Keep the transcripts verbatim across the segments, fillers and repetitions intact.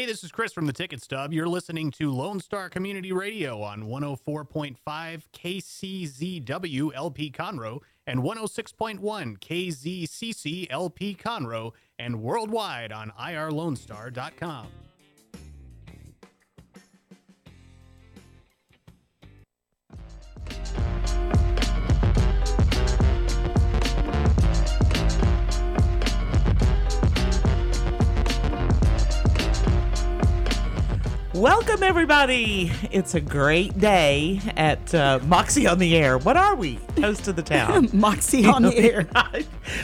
Hey, this is Chris from the Ticket Stub. You're listening to Lone Star Community Radio on one oh four point five K C Z W L P Conroe and one oh six point one K Z C C L P Conroe and worldwide on I R Lone Star dot com. Welcome, everybody. It's a great day at uh, Moxie on the Air. What are we? Host of the town. Moxie on the Air.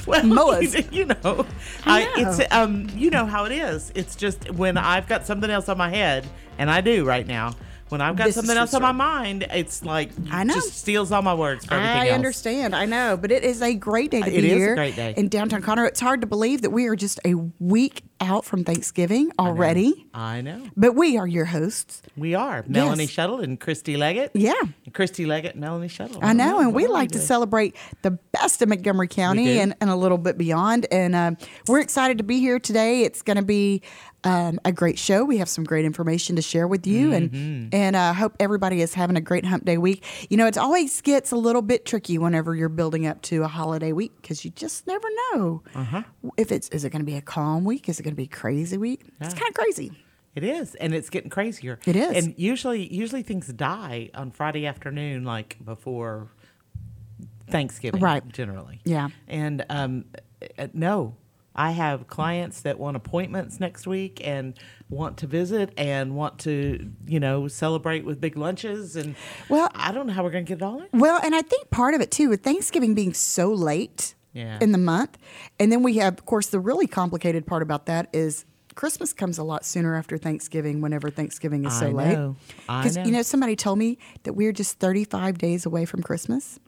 Well, Moas. You know, I know. I, it's, um, you know how it is. It's just when I've got something else on my head, and I do right now, when I've got this something else on my mind, it's like, I know. Just steals all my words for everything I else. understand. I know. But it is a great day to it be here. It is a great day. In downtown Conroe. It's hard to believe that we are just a week out from Thanksgiving already. I know. I know. But we are your hosts. We are. Melanie yes. Shuttle and Christy Leggett. Yeah. And Christy Leggett and Melanie Shuttle. I know. Wow. And we wow. like to celebrate the best of Montgomery County and, and a little bit beyond. And uh, we're excited to be here today. It's going to be Um, a great show. We have some great information to share with you, and mm-hmm. and I uh, hope everybody is having a great hump day week. You know, it always gets a little bit tricky whenever you're building up to a holiday week because you just never know uh-huh. if it's is it going to be a calm week? Is it going to be a crazy week? Yeah. It's kind of crazy. It is, and it's getting crazier. It is, and usually usually things die on Friday afternoon, like before Thanksgiving, right? Generally, yeah, and um, no. I have clients that want appointments next week and want to visit and want to, you know, celebrate with big lunches. And well, I don't know how we're going to get it all in. Well, and I think part of it, too, with Thanksgiving being so late yeah. in the month. And then we have, of course, the really complicated part about that is Christmas comes a lot sooner after Thanksgiving whenever Thanksgiving is so I know. late. I know. Because, you know, somebody told me that we're just thirty-five days away from Christmas.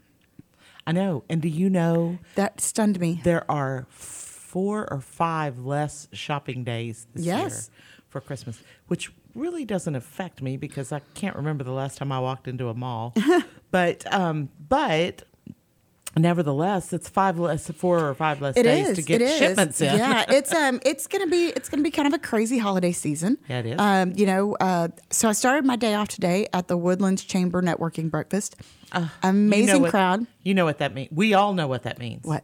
I know. And do you know? That stunned me. There are four or five less shopping days this yes. year for Christmas, which really doesn't affect me because I can't remember the last time I walked into a mall. but um, but nevertheless, it's five less, four or five less it days is, to get shipments in. Yeah, it's um, it's gonna be it's gonna be kind of a crazy holiday season. Yeah, it is. Um, you know, uh, so I started my day off today at the Woodlands Chamber Networking Breakfast. Uh, Amazing you know what, crowd. You know what that means? We all know what that means. What?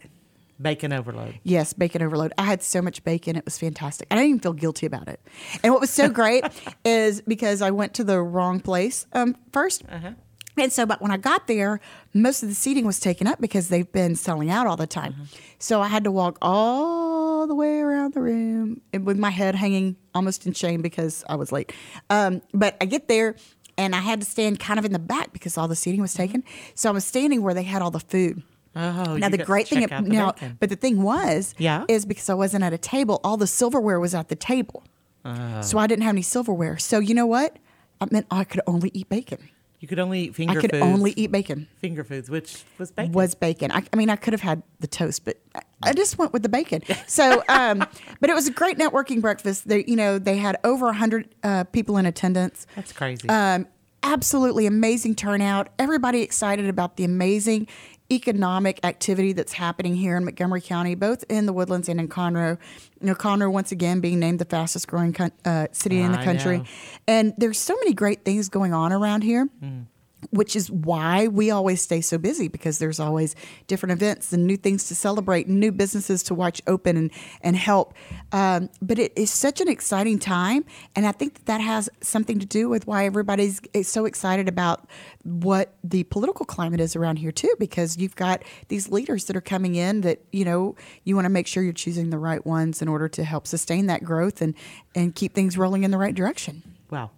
Bacon overload. Yes, bacon overload. I had so much bacon. It was fantastic. I didn't even feel guilty about it. And what was so great is because I went to the wrong place um, first. Uh-huh. And so but when I got there, most of the seating was taken up because they've been selling out all the time. Uh-huh. So I had to walk all the way around the room and with my head hanging almost in shame because I was late. Um, but I get there, and I had to stand kind of in the back because all the seating was taken. So I was standing where they had all the food. Oh, now the great thing, it, now, but the thing was, yeah. is because I wasn't at a table, all the silverware was at the table, uh. so I didn't have any silverware. So you know what? I meant I could only eat bacon. You could only eat finger foods. I could foods, only eat bacon. Finger foods, which was bacon. Was bacon. I, I mean, I could have had the toast, but I, I just went with the bacon. So, um, but it was a great networking breakfast. They, you know, they had over one hundred uh, people in attendance. That's crazy. Um, absolutely amazing turnout. Everybody excited about the amazing economic activity that's happening here in Montgomery County, both in the Woodlands and in Conroe. You know, Conroe, once again, being named the fastest growing con- uh, city in the country. And there's so many great things going on around here, mm. which is why we always stay so busy, because there's always different events and new things to celebrate, new businesses to watch open and, and help. Um, but it is such an exciting time. And I think that that has something to do with why everybody's so excited about what the political climate is around here, too, because you've got these leaders that are coming in that, you know, you want to make sure you're choosing the right ones in order to help sustain that growth and, and keep things rolling in the right direction. Wow.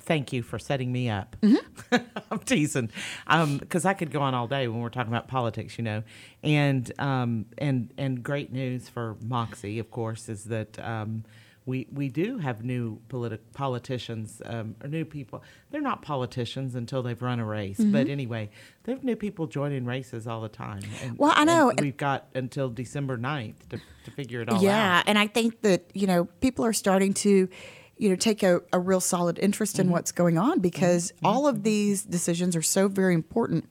Thank you for setting me up. Mm-hmm. I'm teasing because um, I could go on all day when we're talking about politics, you know. And um, and and great news for Moxie, of course, is that um, we we do have new politi- politicians um, or new people. They're not politicians until they've run a race, mm-hmm. but anyway, they have new people joining races all the time. And, well, I know and we've got until December ninth to to figure it all yeah, out. Yeah, and I think that you know people are starting to. you know, take a, a real solid interest in mm-hmm. what's going on because mm-hmm. all of these decisions are so very important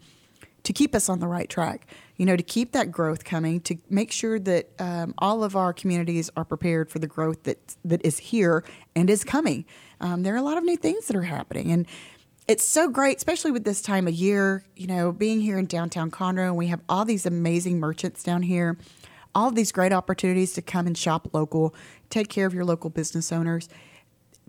to keep us on the right track, you know, to keep that growth coming, to make sure that um, all of our communities are prepared for the growth that that is here and is coming. Um, there are a lot of new things that are happening. And it's so great, especially with this time of year, you know, being here in downtown Conroe, and we have all these amazing merchants down here, all of these great opportunities to come and shop local, take care of your local business owners.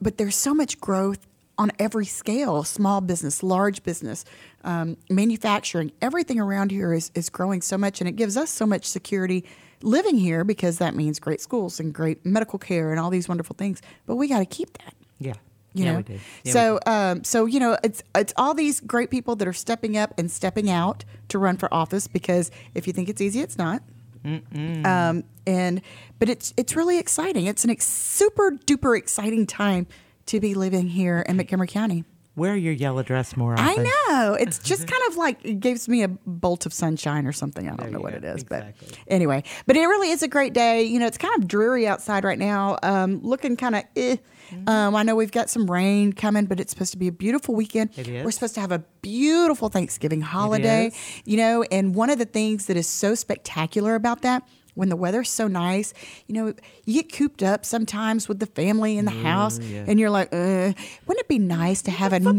But there's so much growth on every scale, small business, large business, um, manufacturing. Everything around here is, is growing so much, and it gives us so much security living here, because that means great schools and great medical care and all these wonderful things. But we got to keep that. Yeah. You yeah, know? We do. Yeah, so, we do. Um, so you know, it's it's all these great people that are stepping up and stepping out to run for office, because if you think it's easy, it's not. Mm-mm. Um, and but it's it's really exciting. It's an ex- super duper exciting time to be living here in Montgomery County. Wear your yellow dress more often. I know. It's just kind of like it gives me a bolt of sunshine or something. I don't there know what go. It is. Exactly. But anyway, but it really is a great day. You know, it's kind of dreary outside right now, um, looking kind of eh. Mm-hmm. Um, I know we've got some rain coming, but it's supposed to be a beautiful weekend. It is. We're supposed to have a beautiful Thanksgiving holiday, you know, and one of the things that is so spectacular about that, when the weather's so nice, you know, you get cooped up sometimes with the family in the mm, house, yeah. and you're like, uh, wouldn't it be nice to have a new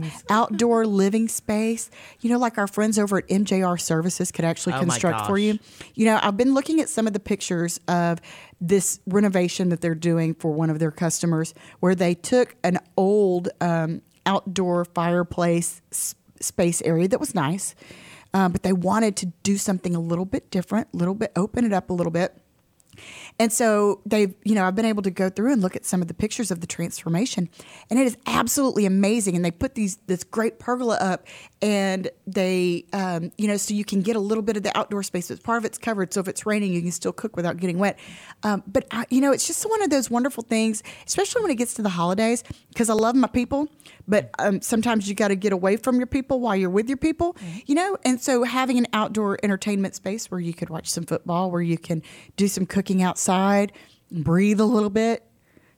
games. outdoor living space? You know, like our friends over at M J R Services could actually oh construct for you. You know, I've been looking at some of the pictures of this renovation that they're doing for one of their customers, where they took an old um, outdoor fireplace s- space area that was nice. Um, but they wanted to do something a little bit different, a little bit, open it up a little bit. And so they've, you know, I've been able to go through and look at some of the pictures of the transformation, and it is absolutely amazing. And they put these, this great pergola up, and they, um, you know, so you can get a little bit of the outdoor space. But part of it's covered, so if it's raining, you can still cook without getting wet. Um, but I, you know, it's just one of those wonderful things, especially when it gets to the holidays, because I love my people, but um, sometimes you got to get away from your people while you're with your people, you know? And so having an outdoor entertainment space where you could watch some football, where you can do some cooking outside, breathe a little bit,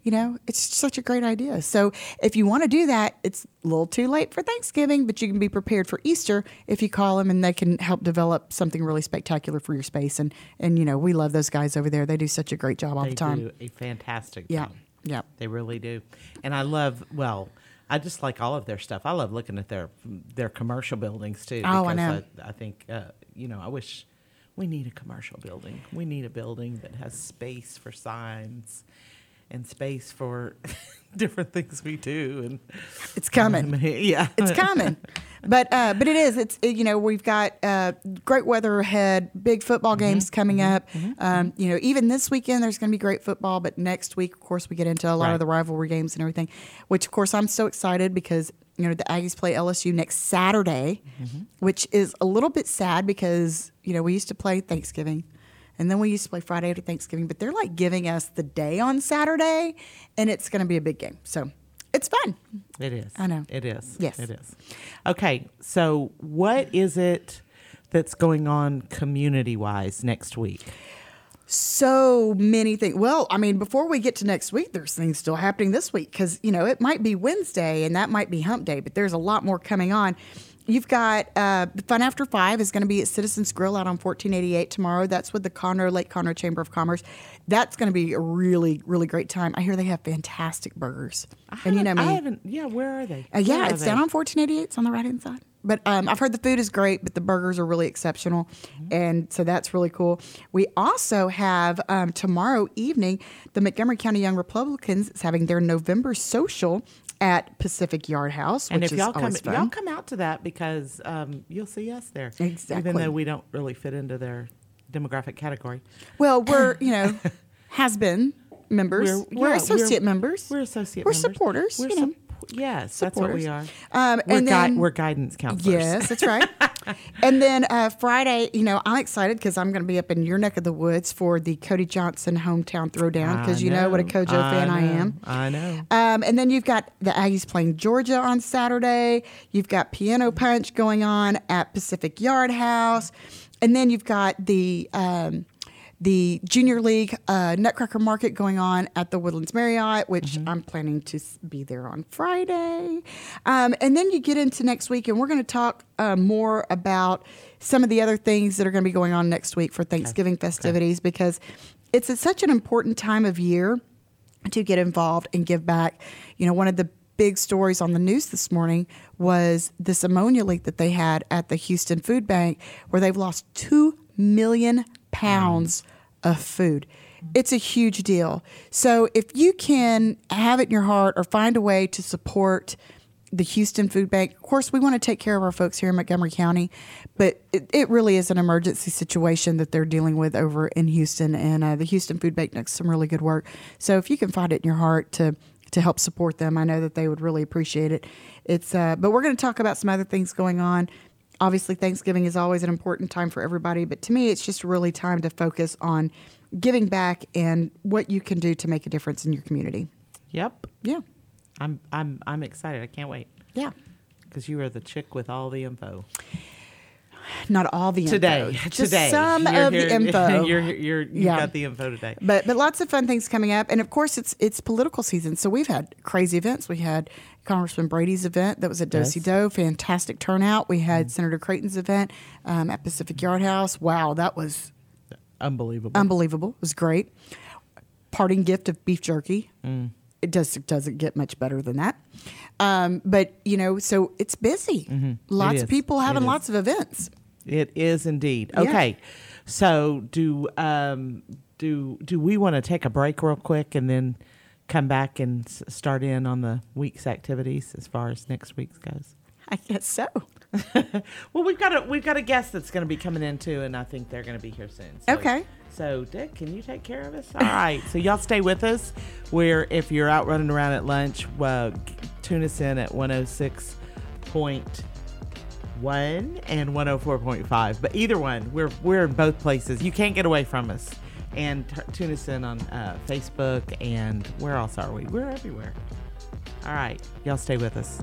you know, it's such a great idea. So if you want to do that, it's a little too late for Thanksgiving, but you can be prepared for Easter if you call them, and they can help develop something really spectacular for your space. And, and you know, we love those guys over there. They do such a great job all they the time. They do a fantastic yeah. job. Yeah. They really do. And I love, well, I just like all of their stuff. I love looking at their their commercial buildings, too. Oh, I know. I, I think, uh, you know, I wish... We need a commercial building. We need a building that has space for signs and space for different things we do. And it's coming. Um, yeah, it's coming. But uh, but it is. It's it, you know, we've got uh, great weather ahead. Big football games mm-hmm, coming mm-hmm, up. Mm-hmm, um, you know, even this weekend there's going to be great football. But next week, of course, we get into a lot right. of the rivalry games and everything. Which, of course, I'm so excited because. You know, the Aggies play L S U next Saturday, mm-hmm. which is a little bit sad because, you know, we used to play Thanksgiving, and then we used to play Friday after Thanksgiving, but they're like giving us the day on Saturday, and it's going to be a big game. So it's fun. It is. I know. It is. Yes. It is. Okay. So what is it that's going on community-wise next week? So many things. Well, I mean, before we get to next week, there's things still happening this week because, you know, it might be Wednesday and that might be hump day, but there's a lot more coming on. You've got uh, Fun After Five is going to be at Citizens Grill out on fourteen eighty-eight tomorrow. That's with the Conroe, Lake Conroe Chamber of Commerce. That's going to be a really, really great time. I hear they have fantastic burgers. I and you know me. I haven't, yeah, where are they? Uh, yeah, where it's down on fourteen eighty-eight. It's on the right-hand side. But um, I've heard the food is great, but the burgers are really exceptional. Mm-hmm. And so that's really cool. We also have um, tomorrow evening, the Montgomery County Young Republicans is having their November social at Pacific Yard House, which and if is y'all always come, fun. Y'all come out to that because um, you'll see us there. Exactly. Even though we don't really fit into their demographic category. Well, we're, you know, has-been members. We're, we're yeah, associate we're, members. We're associate we're members. We're supporters, we're you know. Su- Yes, supporters. That's what we are. Um, we're, and then, gui- we're guidance counselors. Yes, that's right. And then uh, Friday, you know, I'm excited because I'm going to be up in your neck of the woods for the Cody Johnson Hometown Throwdown because you know what a Kojo I fan know. I am. I know. Um, and then you've got the Aggies playing Georgia on Saturday. You've got Piano Punch going on at Pacific Yard House. And then you've got the... Um, the Junior League uh, Nutcracker Market going on at the Woodlands Marriott, which mm-hmm. I'm planning to be there on Friday. Um, and then you get into next week, and we're going to talk uh, more about some of the other things that are going to be going on next week for Thanksgiving okay. festivities, okay. because it's a, such an important time of year to get involved and give back. You know, one of the big stories on the news this morning was this ammonia leak that they had at the Houston Food Bank, where they've lost two million pounds of food. It's a huge deal. So if you can have it in your heart or find a way to support the Houston Food Bank, of course, we want to take care of our folks here in Montgomery County, but it, it really is an emergency situation that they're dealing with over in Houston, and uh, the Houston Food Bank does some really good work. So if you can find it in your heart to to help support them, I know that they would really appreciate it. It's uh, but we're going to talk about some other things going on. Obviously, Thanksgiving is always an important time for everybody, but to me, it's just really time to focus on giving back and what you can do to make a difference in your community. Yep. Yeah. I'm I'm I'm excited. I can't wait. Yeah. Because you are the chick with all the info. Not all the today, info. Today. Just today. Some you're of here, the info. You're, you're, you've yeah. got the info today. But but lots of fun things coming up. And, of course, it's it's political season, so we've had crazy events. We had Congressman Brady's event that was at Do-Si-Do. Yes. Fantastic turnout. We had mm-hmm. Senator Creighton's event um, at Pacific Yard House. Wow, that was unbelievable. Unbelievable. It was great. Parting gift of beef jerky. Mm. It does, it doesn't get much better than that. Um, but, you know, so it's busy. Mm-hmm. Lots of people having lots of events. It is indeed. Okay. Yeah. So do um, do do we want to take a break real quick and then come back and s- start in on the week's activities as far as next week's goes? I guess so. Well, we've got a we've got a guest that's going to be coming in too, and I think they're going to be here soon. So, okay. So, Dick, can you take care of us? All right. So, y'all stay with us. Where if you're out running around at lunch, well, tune us in at one oh six point one and one oh four point five. But either one, we're we're in both places. You can't get away from us. And t- tune us in on uh, Facebook, and where else are we? We're everywhere. All right. Y'all stay with us.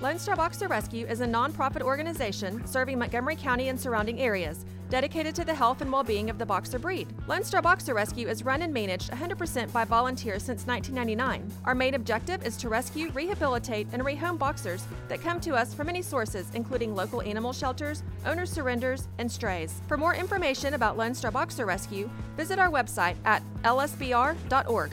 Lone Star Boxer Rescue is a nonprofit organization serving Montgomery County and surrounding areas, dedicated to the health and well-being of the boxer breed. Lone Star Boxer Rescue is run and managed one hundred percent by volunteers since nineteen ninety-nine. Our main objective is to rescue, rehabilitate, and rehome boxers that come to us from many sources, including local animal shelters, owner surrenders, and strays. For more information about Lone Star Boxer Rescue, visit our website at L S B R dot org.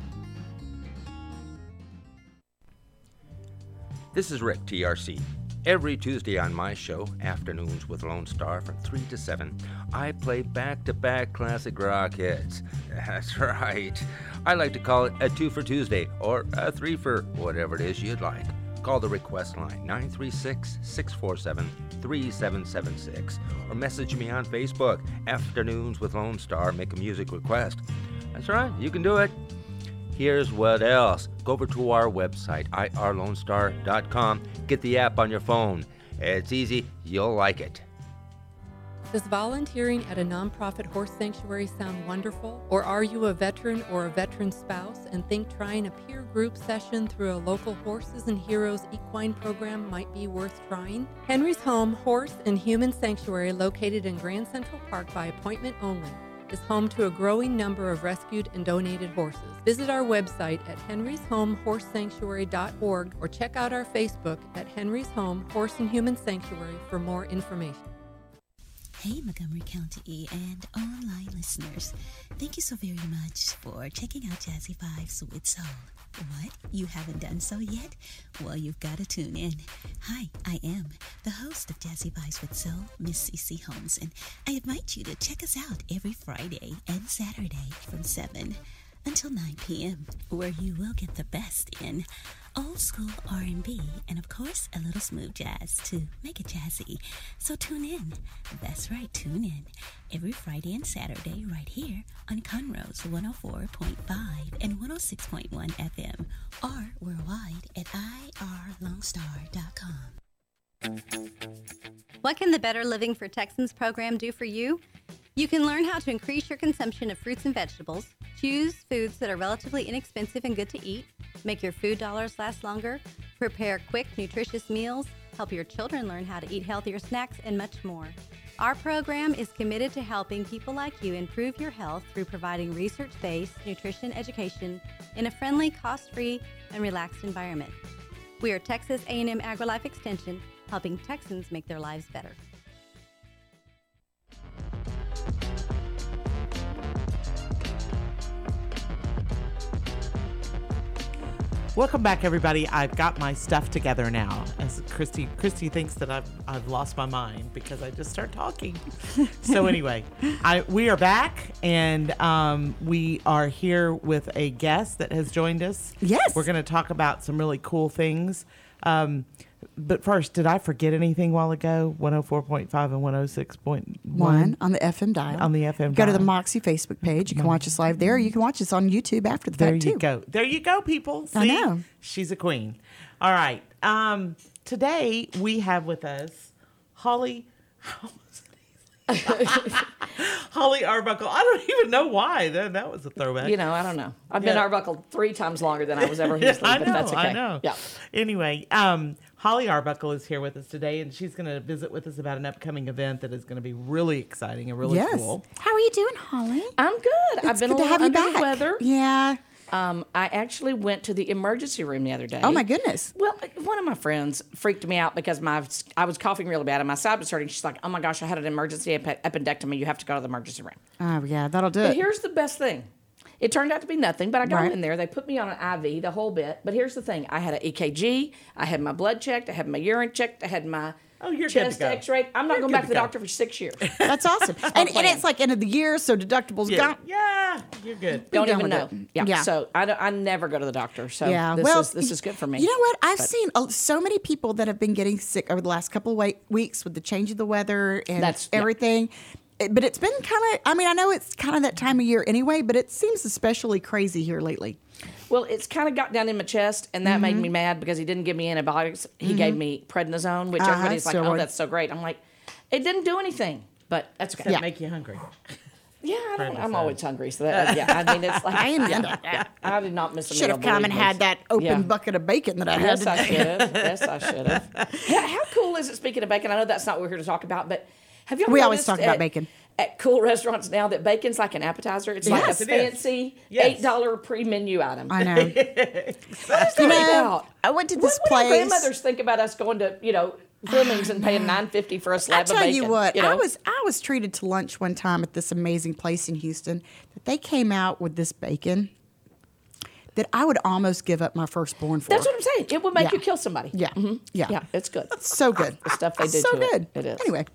This is Rick, T R C. Every Tuesday on my show, Afternoons with Lone Star from three to seven, I play back-to-back classic rock hits. That's right. I like to call it a two for Tuesday or a three for whatever it is you'd like. Call the request line nine three six, six four seven, three seven seven six or message me on Facebook, Afternoons with Lone Star, make a music request. That's right, you can do it. Here's what else. Go over to our website, I R Lone Star dot com. Get the app on your phone. It's easy. You'll like it. Does volunteering at a nonprofit horse sanctuary sound wonderful? Or are you a veteran or a veteran spouse and think trying a peer group session through a local Horses and Heroes equine program might be worth trying? Henry's Home Horse and Human Sanctuary, located in Grand Central Park by appointment only. is home to a growing number of rescued and donated horses. Visit our website at henrys home horse sanctuary dot org or check out our Facebook at Henry's Home Horse and Human Sanctuary for more information. Hey, Montgomery County and online listeners. Thank you so very much for checking out Jazzy Vibes with Soul. What? You haven't done so yet? Well, you've got to tune in. Hi, I am the host of Jazzy Vibes with Soul, Miss Cece Holmes, and I invite you to check us out every Friday and Saturday from seven until nine p.m., where you will get the best in old school R and B and, of course, a little smooth jazz to make it jazzy. So tune in. That's right, tune in every Friday and Saturday right here on Conroe's one oh four point five and one oh six point one F M or worldwide at I R Lone Star dot com. What can the Better Living for Texans program do for you? You can learn how to increase your consumption of fruits and vegetables, choose foods that are relatively inexpensive and good to eat, make your food dollars last longer, prepare quick, nutritious meals, help your children learn how to eat healthier snacks, and much more. Our program is committed to helping people like you improve your health through providing research-based nutrition education in a friendly, cost-free, and relaxed environment. We are Texas A and M AgriLife Extension, helping Texans make their lives better. Welcome back, everybody. I've got my stuff together now. As Christy, Christy thinks that I've I've lost my mind because I just start talking. So anyway, I we are back, and um, we are here with a guest that has joined us. Yes, we're going to talk about some really cool things. Um, but first, did I forget anything while ago? one oh four point five and one oh six point one on the F M dial. On the F M dial. Go to the Moxie Facebook page. You can watch us live there. You can watch us on YouTube after the fact, too. There you go. There you go, people. See? I know. She's a queen. All right. Um, today, we have with us Holly... Holly Arbuckle. I don't even know why. That, that was a throwback. You know, I don't know. I've yeah. been Arbuckle three times longer than I was ever Houston, I know, but that's okay. I know. Yeah. Anyway, um, Holly Arbuckle is here with us today, and she's going to visit with us about an upcoming event that is going to be really exciting and really yes. cool. How are you doing, Holly? I'm good. It's I've been good a little under back. the weather. Yeah. Um, I actually went to the emergency room the other day. Oh, my goodness. Well, one of my friends freaked me out because my I was coughing really bad and my side was hurting. She's like, oh, my gosh, I had an emergency ap- appendectomy. You have to go to the emergency room. Oh, yeah, that'll do but it. But here's the best thing. It turned out to be nothing, but I got right. in there. They put me on an I V, the whole bit. But here's the thing. I had an E K G. I had my blood checked. I had my urine checked. I had my... Oh, you're chest good to go. X-ray. I'm not you're going back to, to the doctor for six years. That's awesome. and, and it's like end of the year, so deductible's yeah. gone. Yeah, you're good. Don't even know. Yeah. yeah. So I, don't, I never go to the doctor. So yeah. this well, is this is good for me. You know what? I've but. seen uh, so many people that have been getting sick over the last couple of wa- weeks with the change of the weather and That's, everything. Yeah. It, but it's been kind of. I mean, I know it's kind of that time of year anyway, but it seems especially crazy here lately. Well, it's kind of got down in my chest, and that mm-hmm. made me mad because he didn't give me antibiotics. He mm-hmm. gave me prednisone, which uh, everybody's like, oh, that's so great. I'm like, it didn't do anything, but that's okay. Does that yeah. make you hungry? Yeah, I don't, I'm always hungry, so that, yeah, I mean, it's like, I, am yeah, I did not miss a meal. Should have come and had that open yeah. bucket of bacon that I had Yes, I should have. Yes, I should have. Yeah, how cool is it, speaking of bacon? I know that's not what we're here to talk about, but have you all We always talk at, about bacon. At cool restaurants now that bacon's like an appetizer. It's yes, like a it fancy yes. eight dollars pre-menu item. I know. Exactly. What is that you know, about? I went to this what place. What would our grandmothers think about us going to, you know, Fleming's and paying nine dollars and fifty cents for a slab of bacon? I tell you what, you know? I was I was treated to lunch one time at this amazing place in Houston that they came out with this bacon that I would almost give up my firstborn for. That's what I'm saying. It would make yeah. you kill somebody. Yeah. Mm-hmm. Yeah. Yeah. It's good. It's so good. The stuff they do so to good. It. It is. Anyway.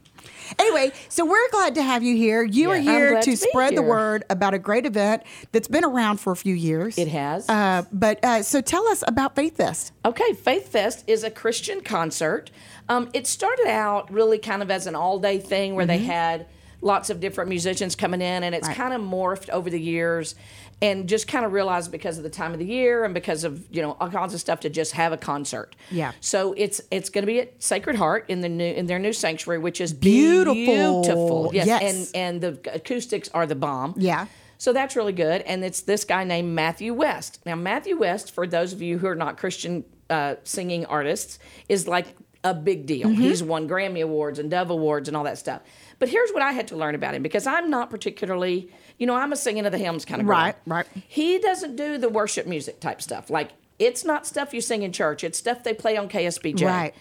Anyway, so we're glad to have you here. You yeah, are here to, to spread here. the word about a great event that's been around for a few years. It has. Uh, but uh, so tell us about Faith Fest. Okay, Faith Fest is a Christian concert. Um, it started out really kind of as an all-day thing where mm-hmm. they had lots of different musicians coming in, and it's right. kind of morphed over the years. And just kind of realized because of the time of the year and because of, you know, all kinds of stuff to just have a concert. Yeah. So it's it's going to be at Sacred Heart in the new in their new sanctuary, which is beautiful. Beautiful. Yes. yes. And and the acoustics are the bomb. Yeah. So that's really good. And it's this guy named Matthew West. Now, Matthew West, for those of you who are not Christian uh, singing artists, is like a big deal. Mm-hmm. He's won Grammy Awards and Dove Awards and all that stuff. But here's what I had to learn about him, because I'm not particularly, you know, I'm a singing of the hymns kind of girl. Right, right. He doesn't do the worship music type stuff. Like, it's not stuff you sing in church. It's stuff they play on K S B J. Right.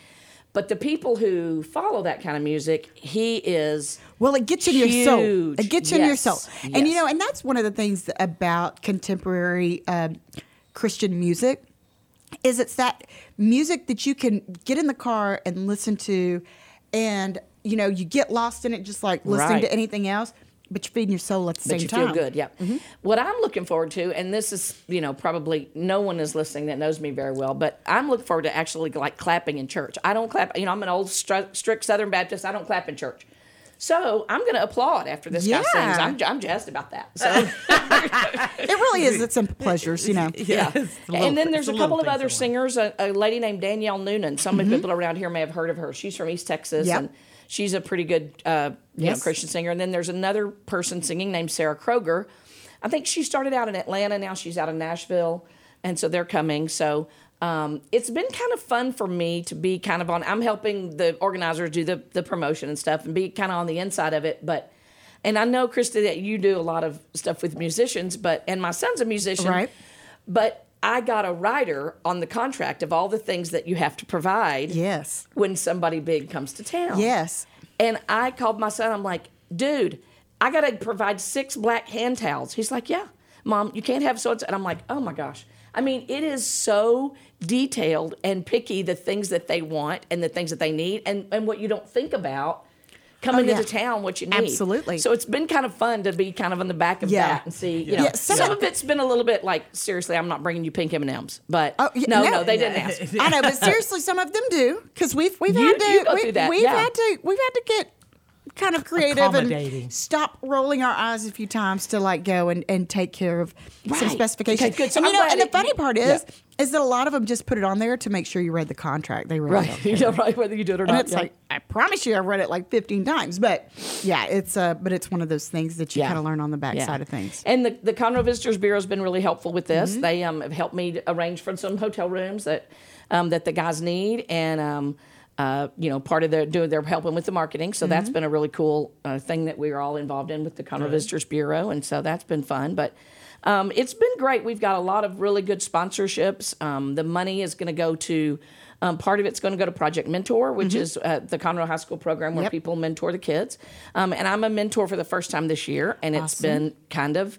But the people who follow that kind of music, he is Well, it gets in huge. your soul. It gets yes. in your soul. Yes. And, you know, and that's one of the things about contemporary uh, Christian music is it's that music that you can get in the car and listen to, and, you know, you get lost in it just like listening right. to anything else, but you're feeding your soul at the but same time. But you feel good, yeah. Mm-hmm. What I'm looking forward to, and this is, you know, probably no one is listening that knows me very well, but I'm looking forward to actually, like, clapping in church. I don't clap. You know, I'm an old stri- strict Southern Baptist. I don't clap in church. So I'm going to applaud after this yeah. guy sings. I'm, I'm jazzed about that. So it really is. It's some pleasures, you know. Yeah. yeah. And then there's a couple of other singers, a, a lady named Danielle Noonan. Some mm-hmm. people around here may have heard of her. She's from East Texas, yep. and she's a pretty good uh, you yes. know, Christian singer. And then there's another person singing named Sarah Kroger. I think she started out in Atlanta. Now she's out in Nashville. And so they're coming. So um, it's been kind of fun for me to be kind of on. I'm helping the organizers do the, the promotion and stuff and be kind of on the inside of it. But and I know, Krista, that you do a lot of stuff with musicians. But and my son's a musician. Right. But I got a rider on the contract of all the things that you have to provide yes. when somebody big comes to town. Yes. And I called my son. I'm like, dude, I got to provide six black hand towels. He's like, yeah, Mom, you can't have so-and-so. And I'm like, oh, my gosh. I mean, it is so detailed and picky, the things that they want and the things that they need and, and what you don't think about. Coming oh, yeah. into town, what you need. Absolutely. So it's been kind of fun to be kind of on the back of yeah. that and see, you know. Yeah, some yeah. of it's been a little bit like, seriously, I'm not bringing you pink M and M's. But oh, yeah, no, no, no, they didn't ask. I know, but seriously, some of them do, because we've we've you, had to we, we've yeah. had to we've had to get kind of creative and stop rolling our eyes a few times to like go and, and take care of right. some specifications. Okay, good. So and, you know, and the funny it, part is yeah. is that a lot of them just put it on there to make sure you read the contract. They read right. it. Yeah, right, whether you did or and not. It's yeah. like, I promise you I read it like fifteen times. But yeah, it's uh but it's one of those things that you yeah. kind of learn on the backside yeah. of things. And the, the Conroe Visitors Bureau has been really helpful with this. Mm-hmm. They um have helped me arrange for some hotel rooms that um that the guys need, and um Uh, you know, part of their doing, they're helping with the marketing, so mm-hmm. that's been a really cool uh, thing that we are all involved in with the Conroe right. Visitors Bureau, and so that's been fun. But um, it's been great. We've got a lot of really good sponsorships. Um, the money is going to go to um, part of it's going to go to Project Mentor, which mm-hmm. is uh, the Conroe High School program where yep. people mentor the kids. Um, and I'm a mentor for the first time this year, and awesome. It's been kind of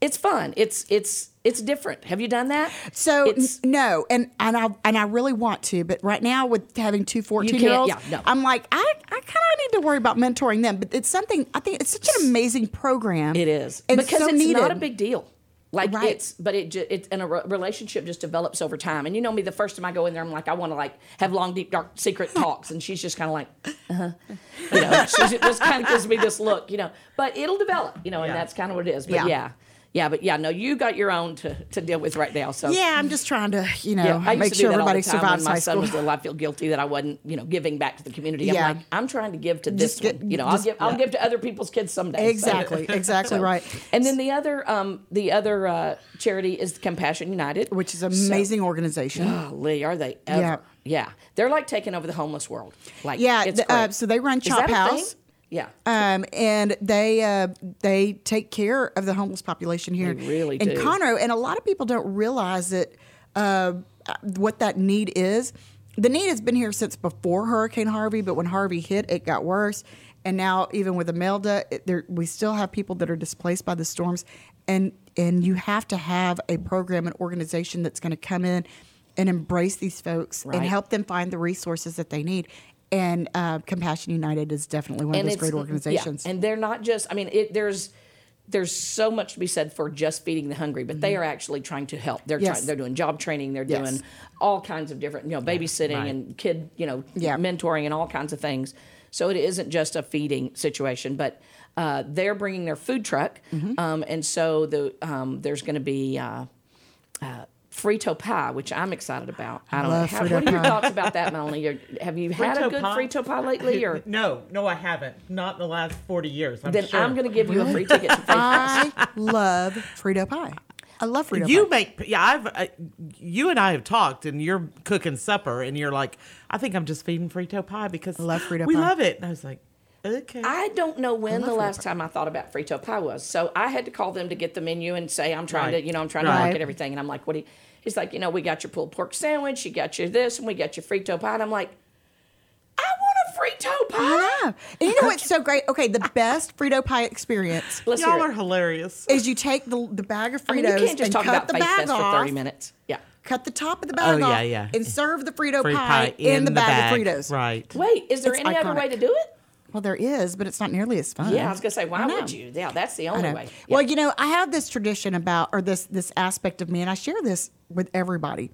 it's fun. It's it's. It's different. Have you done that? So n- no, and and I and I really want to, but right now with having two fourteen-year-olds, yeah, no. I'm like I, I kind of need to worry about mentoring them. But it's something I think it's such an amazing program. It is it's because so it's needed. Not a big deal. Like right. it's, but it ju- it's and a re- relationship just develops over time. And you know me, the first time I go in there, I'm like, I want to like have long, deep, dark, secret talks, and she's just kind of like, uh-huh. you know, she just kind of gives me this look, you know. But it'll develop, you know, and yeah. that's kind of what it is. But yeah. yeah. Yeah, but yeah, no, you got your own to, to deal with right now. So yeah, I'm just trying to, you know, yeah, make sure everybody survives high school. My son was little, I feel guilty that I wasn't, you know, giving back to the community. Yeah. I'm like, I'm trying to give to just this, get, one. You know, just, I'll give, yeah. I'll give to other people's kids someday. Exactly, so. exactly so, right. And then the other, um, the other uh, charity is Compassion United, which is an amazing so, organization. Golly, are they ever? Yeah. yeah, they're like taking over the homeless world. Like, yeah, it's the, uh, so they run Chop House. Yeah, um, and they uh, they take care of the homeless population here they really in do. Conroe, and a lot of people don't realize that uh, what that need is. The need has been here since before Hurricane Harvey, but when Harvey hit, it got worse, and now even with Imelda, it, there, we still have people that are displaced by the storms, and and you have to have a program, an organization that's going to come in and embrace these folks right. and help them find the resources that they need. And uh, Compassion United is definitely one and of those great organizations. Yeah. And they're not just, I mean, it, there's there's so much to be said for just feeding the hungry, but mm-hmm. they are actually trying to help. They're yes. trying, they're doing job training. They're yes. doing all kinds of different, you know, babysitting yeah, right. and kid, you know, yeah. mentoring and all kinds of things. So it isn't just a feeding situation, but uh, they're bringing their food truck. Mm-hmm. Um, and so the um, there's going to be uh, uh frito pie, which I'm excited about. I don't Love know. How, what are your pie. Thoughts about that, Melanie? Have you had frito a good pie? Frito pie lately? Or no, no, I haven't. Not in the last forty years. I'm then sure. I'm going to give you a free ticket to Frito Pie. I love Frito Pie. I love Frito You Pie. make, yeah, I've, uh, you and I have talked, and you're cooking supper, and you're like, I think I'm just feeding Frito Pie because I love Frito we pie. love it. And I was like, okay. I don't know when the last time I thought about Frito Pie was. So I had to call them to get the menu and say, I'm trying right. to, you know, I'm trying right. to market everything. And I'm like, what do you, he's like, you know, we got your pulled pork sandwich, you got your this, and we got your Frito Pie. And I'm like, Frito pie. Yeah. And you know what's so great? Okay, the best Frito pie experience. Let's Y'all are hilarious. Is you take the, the bag of Fritos I mean, you can't just and talk cut about the bag off for thirty minutes. Yeah. Cut the top of the bag oh, off yeah, yeah. and serve the Frito Free pie, pie in, in the, the bag, bag of Fritos. Right. Wait, is there it's any iconic. other way to do it? Well, there is, but it's not nearly as fun. Yeah, I was going to say, why would you? Yeah, that's the only way. Yeah. Well, you know, I have this tradition about, or this this aspect of me, and I share this with everybody.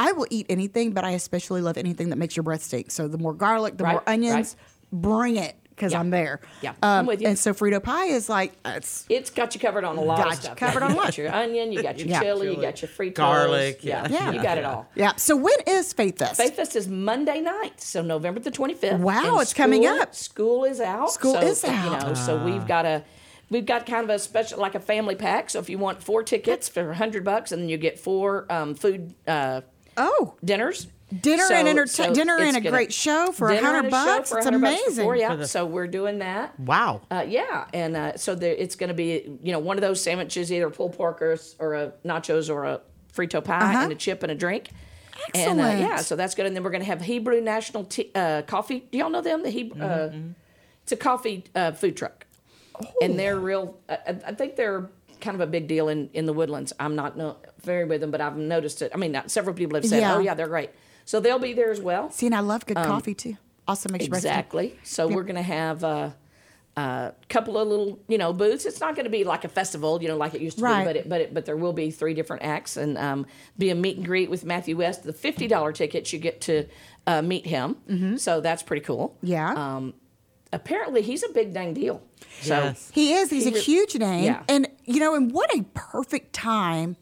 I will eat anything, but I especially love anything that makes your breath stink. So the more garlic, the right, more onions, right. bring it because yeah. I'm there. Yeah, um, I'm with you. And so Frito Pie is like... It's, it's got you covered on a lot got of stuff. Got you covered yeah. on what? You got your onion, you got your yeah. chili, you got your fritos. Garlic. Yeah. Yeah. yeah, you got it all. Yeah. So when is Faith Fest? Faith Fest is Monday night, so November the twenty-fifth. Wow, and it's school, coming up. School is out. School so, is out. You know, uh. So we've got a... We've got kind of a special, like a family pack. So if you want four tickets for a hundred bucks, and then you get four um, food... Uh, Oh, dinners, dinner so, and entertain, so dinner and a gonna, great show for a hundred bucks. It's amazing. Before, yeah. So we're doing that. Wow. Uh, yeah, and uh, so there, it's going to be you know one of those sandwiches, either pulled pork or, or a nachos or a Frito pie uh-huh. and a chip and a drink. Excellent. And, uh, yeah, so that's good. And then we're going to have Hebrew National t- uh, coffee. Do y'all know them? The Hebrew. Mm-hmm. Uh, it's a coffee uh, food truck, oh. and they're real. Uh, I think they're. kind of a big deal in, in the Woodlands. I'm not no, very with them, but I've noticed it. I mean, not, several people have said, yeah. oh, yeah, they're great. So they'll be there as well. See, and I love good um, coffee, too. Also makes Exactly. Breakfast. So yep. we're going to have a, a couple of little, you know, booths. It's not going to be like a festival, you know, like it used to right. be, but it, but it, but there will be three different acts and um, be a meet and greet with Matthew West. The fifty dollars tickets, you get to uh, meet him. Mm-hmm. So that's pretty cool. Yeah. Um, apparently, he's a big dang deal. So yes. He is. He's he re- a huge name. Yeah. And, you know, and what a perfect time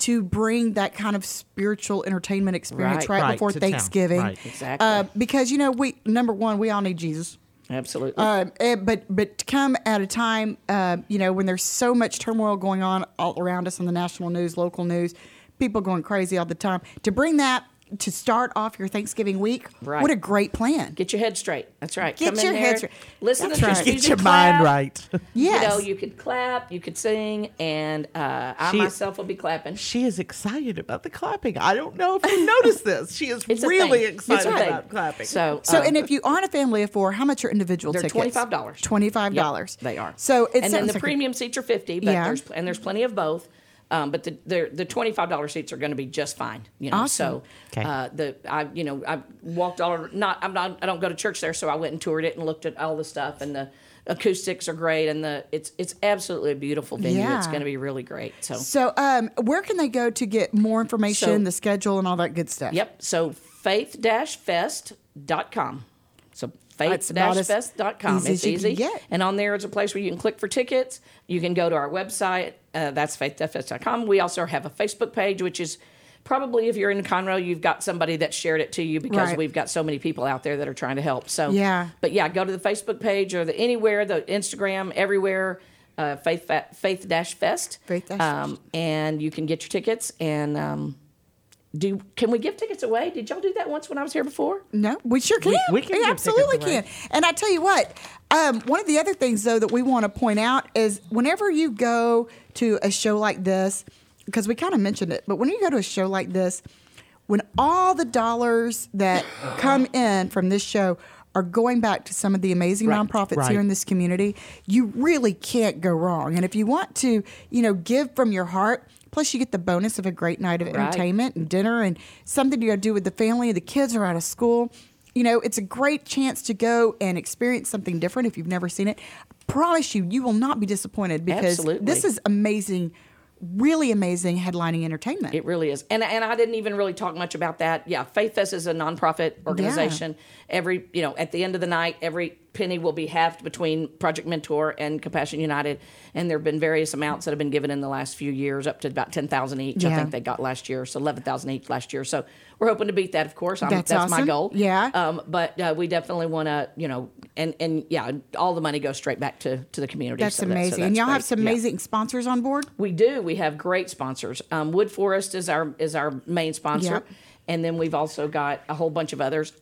to bring that kind of spiritual entertainment experience right, right, right before Thanksgiving. Right. Exactly. Uh, because, you know, we number one, we all need Jesus. Absolutely. Uh, but but to come at a time, uh, you know, when there's so much turmoil going on all around us in the national news, local news, people going crazy all the time, to bring that to start off your Thanksgiving week, right. what a great plan. Get your head straight. That's right. Get Come your in there, head straight. Listen That's to right. Get your clap. mind right. Yes. You know, you could clap, you could sing, and uh, I she, myself will be clapping. She is excited about the clapping. I don't know if you noticed this. She is really excited right. about clapping. So, um, so, and if you aren't a family of four, how much are individual they're tickets? They're twenty-five dollars. twenty-five dollars. Yep, they are. So it's And then the like premium a, seats are fifty dollars, but yeah. there's, and there's plenty of both. Um, but the, the the twenty-five dollars seats are going to be just fine, you know. Awesome. So okay. uh, the I you know I walked all not I'm not I don't go to church there, so I went and toured it and looked at all the stuff, and the acoustics are great, and the it's it's absolutely a beautiful venue. Yeah. It's going to be really great. So so um, where can they go to get more information, so, the schedule, and all that good stuff? Yep. So faith dash fest dot com. So faith dash fest dot com. It's easy. easy. Get. And on there is a place where you can click for tickets. You can go to our website. Uh, that's faith dash fest dot com. We also have a Facebook page, which is probably, if you're in Conroe, you've got somebody that shared it to you, because right. we've got so many people out there that are trying to help. So, yeah. But yeah, go to the Facebook page or the anywhere, the Instagram, everywhere. Uh, faith faith dash fest. Faith dash um, fest. And you can get your tickets and. Um, Do can we give tickets away? Did y'all do that once when I was here before? No, we sure can. We, we, can we absolutely can. And I tell you what, um, one of the other things, though, that we want to point out is whenever you go to a show like this, because we kind of mentioned it, but when you go to a show like this, when all the dollars that come in from this show are going back to some of the amazing right, nonprofits right. here in this community, you really can't go wrong. And if you want to, you know, give from your heart, plus, you get the bonus of a great night of right. entertainment and dinner and something to go do with the family. The kids are out of school. You know, it's a great chance to go and experience something different if you've never seen it. I promise you, you will not be disappointed, because Absolutely. this is amazing, really amazing headlining entertainment. It really is. And and I didn't even really talk much about that. Yeah, Faith Fest is a nonprofit organization. Yeah. Every, you know, at the end of the night, every penny will be halved between Project Mentor and Compassion United, and there have been various amounts that have been given in the last few years, up to about ten thousand dollars each. Yeah. I think they got last year, so eleven thousand dollars each last year. So we're hoping to beat that, of course. I'm, that's that's awesome. My goal. Yeah. Um, but uh, we definitely want to, you know, and, and yeah, all the money goes straight back to, to the community. That's so amazing. That, so that's and y'all great. Have some amazing yeah. sponsors on board? We do. We have great sponsors. Um, Wood Forest is our is our main sponsor, yeah. and then we've also got a whole bunch of others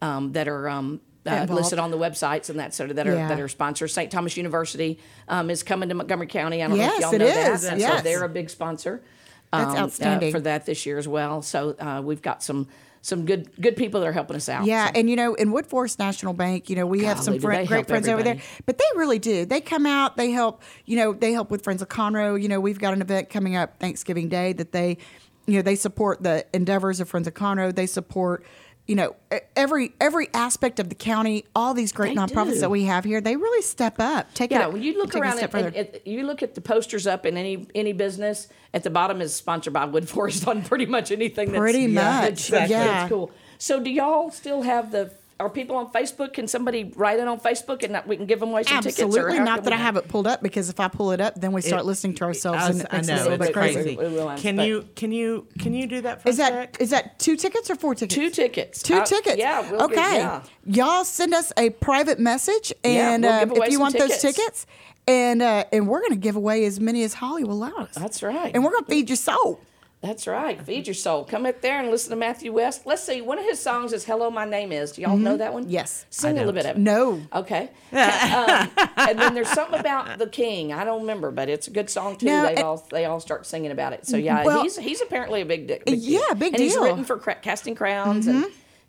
um, that are um, Uh, listed on the websites and that sort of that are yeah. that are sponsors. Saint Thomas University um, is coming to Montgomery County. I don't yes, know if y'all know is. That. And yes. So they're a big sponsor um, That's outstanding. Uh, for that this year as well. So uh, we've got some some good good people that are helping us out. Yeah, so. And you know, in Wood Forest National Bank, you know, we Golly, have some friend, great friends everybody. Over there, but they really do. They come out, they help. You know, they help with Friends of Conroe. You know, we've got an event coming up Thanksgiving Day that they, you know, they support the endeavors of Friends of Conroe. They support. You know, every every aspect of the county, all these great they nonprofits do. That we have here, they really step up. Take yeah, it. Yeah, well, you look around and, and, and you look at the posters up in any any business. At the bottom is sponsored by Wood Forest on pretty much anything. That's, pretty much, yeah, exactly. Yeah. It's cool. So, do y'all still have the? Are people on Facebook? Can somebody write it on Facebook and not, we can give them away some Absolutely. Tickets? Absolutely not that I have it pulled up, because if I pull it up, then we start it, listening to ourselves. I, was, and I know, it's a little bit crazy. crazy. Can you can you can you do that for us? Is that is that two tickets or four tickets? Two tickets. Two uh, tickets. Yeah. We'll okay. Be, yeah. Y'all send us a private message, and yeah, we'll uh, if you want tickets. Those tickets, and uh, and we're going to give away as many as Holly will allow us. That's right. And we're going to feed your soul. That's right. Feed your soul. Come up there and listen to Matthew West. Let's see. One of his songs is Hello, My Name Is. Do y'all mm-hmm. know that one? Yes. Sing a little bit of it. No. Okay. um, and then there's something about the king. I don't remember, but it's a good song, too. No, they it, all they all start singing about it. So, yeah, well, he's he's apparently a big, big deal. Yeah, big and deal. And he's written for cra- Casting Crowns mm-hmm.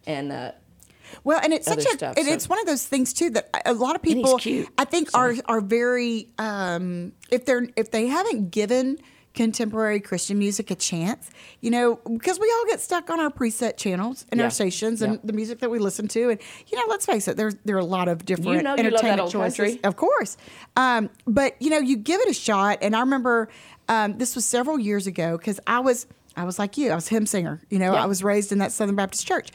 and... and uh, Well, and it's such a, stuff, and so. It's one of those things too that a lot of people, I think, so. are are very um, if they're if they haven't given contemporary Christian music a chance, you know, because we all get stuck on our preset channels and yeah. our stations and yeah. the music that we listen to, and you know, let's face it, there's there are a lot of different you know you entertainment love that old choices, country. Of course. Um, but you know, you give it a shot, and I remember um, this was several years ago because I was. I was like you. I was hymn singer. You know, yeah. I was raised in that Southern Baptist church.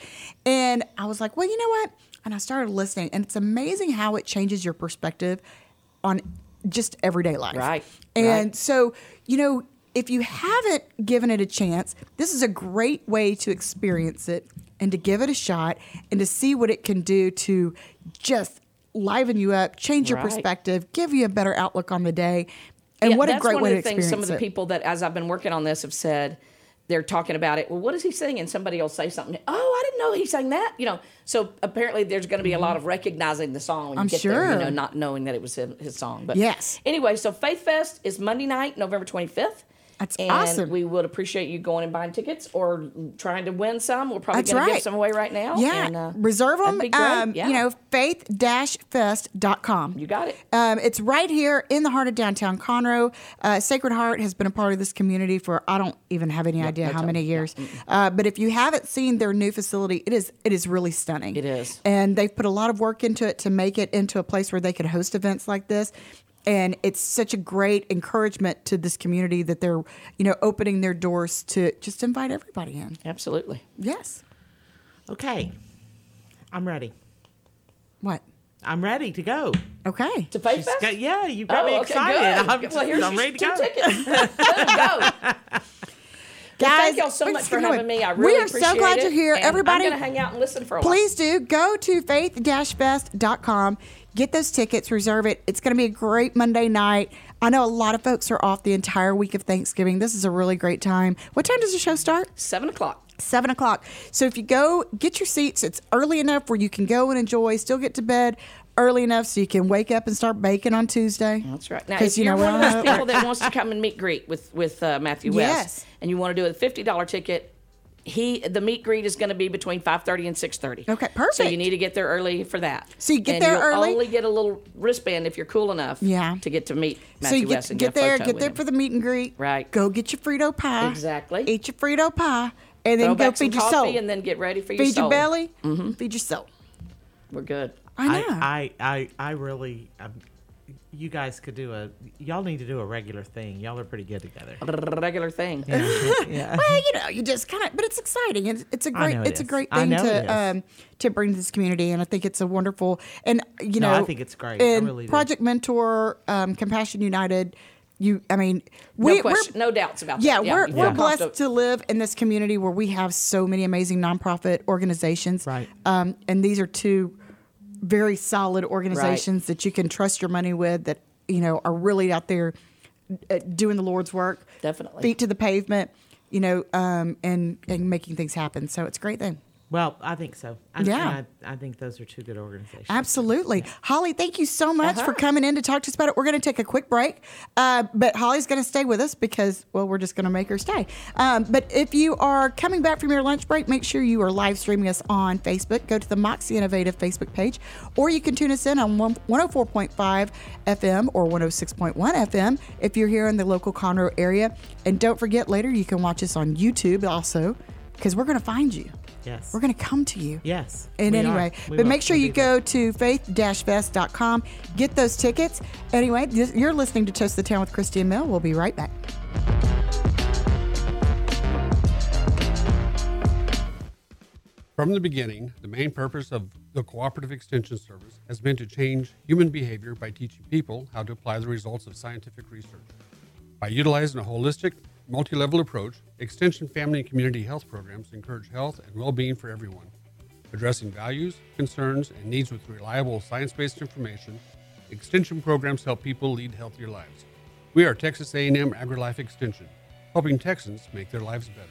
And I was like, well, you know what? And I started listening. And it's amazing how it changes your perspective on just everyday life. Right. And right. so, you know, if you haven't given it a chance, this is a great way to experience it and to give it a shot and to see what it can do to just liven you up, change your right. perspective, give you a better outlook on the day. And yeah, what a great way to experience it. That's one of the things some of the people that, as I've been working on this, have said... They're talking about it. Well, what is he singing? Somebody will say something. Oh, I didn't know he sang that. You know, so apparently there's going to be a lot of recognizing the song when you I'm get sure. there, you know, not knowing that it was his song. But yes. Anyway, so Faith Fest is Monday night, November twenty-fifth. That's and awesome. And we would appreciate you going and buying tickets or trying to win some. We're probably going right. to give some away right now. Yeah. And, uh, reserve them. Um, yeah. You know, faith dash fest dot com. You got it. Um, it's right here in the heart of downtown Conroe. Uh, Sacred Heart has been a part of this community for, I don't even have any yep, idea how many years. Yeah. Uh, but if you haven't seen their new facility, it is it is really stunning. It is. And they've put a lot of work into it to make it into a place where they could host events like this. And it's such a great encouragement to this community that they're, you know, opening their doors to just invite everybody in. Absolutely. Yes. Okay. I'm ready. What? I'm ready to go. Okay. To Faith Fest? Got, yeah, you got oh, me excited. Okay, I'm, well, here's I'm ready to two go. Tickets. Let them go. Guys, well, thank y'all so much for having me. I really appreciate it. We are so glad it. You're here. And everybody, I'm going to hang out and listen for a while. Please do. Go to faith dash fest dot com. Get those tickets. Reserve it. It's going to be a great Monday night. I know a lot of folks are off the entire week of Thanksgiving. This is a really great time. What time does the show start? seven o'clock. seven o'clock. So if you go, get your seats. It's early enough where you can go and enjoy, still get to bed early enough so you can wake up and start baking on Tuesday. That's right. Now, if you're you know, one of those people that wants to come and meet greet with, with uh, Matthew West, yes. and you want to do a fifty dollars ticket, He the meet greet is going to be between five thirty and six thirty. Okay, perfect. So you need to get there early for that. So you get and there you'll early. Only get a little wristband if you're cool enough. Yeah. to get to meet Matthew so you get, West and get, get a there, photo get with there him. For the meet and greet. Right. Go get your Frito pie. Exactly. Eat your Frito pie and then Throw go feed your soul. And then get ready for your feed soul. Feed your belly. Mm-hmm. Feed your soul. We're good. I know. I I I, I really. I'm, you guys could do a, y'all need to do a regular thing. Y'all are pretty good together. Regular thing. Yeah. Yeah. Well, you know, you just kind of, but it's exciting. It's, it's a great, it it's is. a great thing to, it um, to bring to this community. And I think it's a wonderful, and you no, know, I think it's great. And I really do. Project Mentor, um, Compassion United, You, I mean, we, no question, we're, no doubts about that. Yeah, yeah. we're yeah. we're blessed to live in this community where we have so many amazing nonprofit organizations. Right, um, and these are two very solid organizations right. that you can trust your money with. That you know are really out there doing the Lord's work. Definitely, feet to the pavement. You know, um, and and making things happen. So it's a great thing. Well, I think so. I, yeah. I, I think those are two good organizations. Absolutely. Yeah. Holly, thank you so much uh-huh. for coming in to talk to us about it. We're going to take a quick break, uh, but Holly's going to stay with us because, well, we're just going to make her stay. Um, but if you are coming back from your lunch break, make sure you are live streaming us on Facebook. Go to the Moxie Innovative Facebook page, or you can tune us in on one oh four point five F M or one oh six point one F M if you're here in the local Conroe area. And don't forget, later you can watch us on YouTube also, because we're going to find you. Yes. We're going to come to you. Yes. And anyway, but will. make sure we'll you go there. to faith dash fest dot com, get those tickets. Anyway, this, you're listening to Toast the Town with Christy and Mel. We'll be right back. From the beginning, the main purpose of the Cooperative Extension Service has been to change human behavior by teaching people how to apply the results of scientific research. By utilizing a holistic, multi-level approach, Extension family and community health programs encourage health and well-being for everyone, addressing values, concerns, and needs with reliable science-based information. Extension programs help people lead healthier lives. We are Texas A and M AgriLife Extension, helping Texans make their lives better.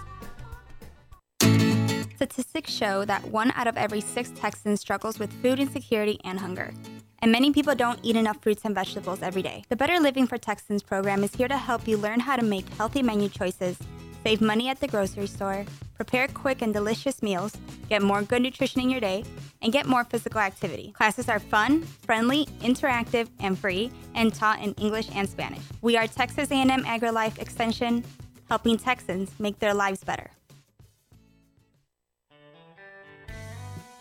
Statistics show that one out of every six Texans struggles with food insecurity and hunger, and many people don't eat enough fruits and vegetables every day. The Better Living for Texans program is here to help you learn how to make healthy menu choices, save money at the grocery store, prepare quick and delicious meals, get more good nutrition in your day, and get more physical activity. Classes are fun, friendly, interactive, and free, and taught in English and Spanish. We are Texas A and M AgriLife Extension, helping Texans make their lives better.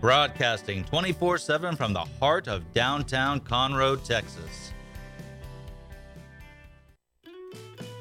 broadcasting twenty-four seven from the heart of downtown Conroe, Texas.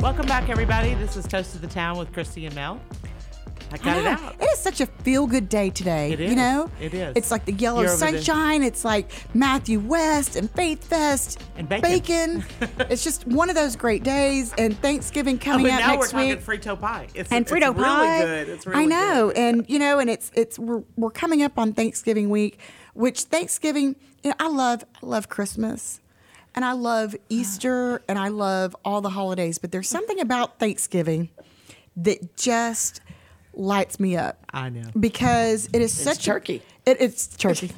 Welcome back, everybody. This is Toast of the Town with Christy and Mel. I got I it out. It is such a feel-good day today. It is. You know? It is. It's like the yellow You're sunshine. It's like Matthew West and Faith Fest. And bacon. Bacon. It's just one of those great days. And Thanksgiving coming oh, up next week. But now we're talking Frito pie. It's, and Frito it's pie. Really good. It's really I know. Good. And, you know, and it's it's we're, we're coming up on Thanksgiving week, which Thanksgiving, you know, I love I love Christmas. And I love Easter, and I love all the holidays. But there's something about Thanksgiving that just lights me up. I know. Because it is it's such... turkey. A, it, it's turkey.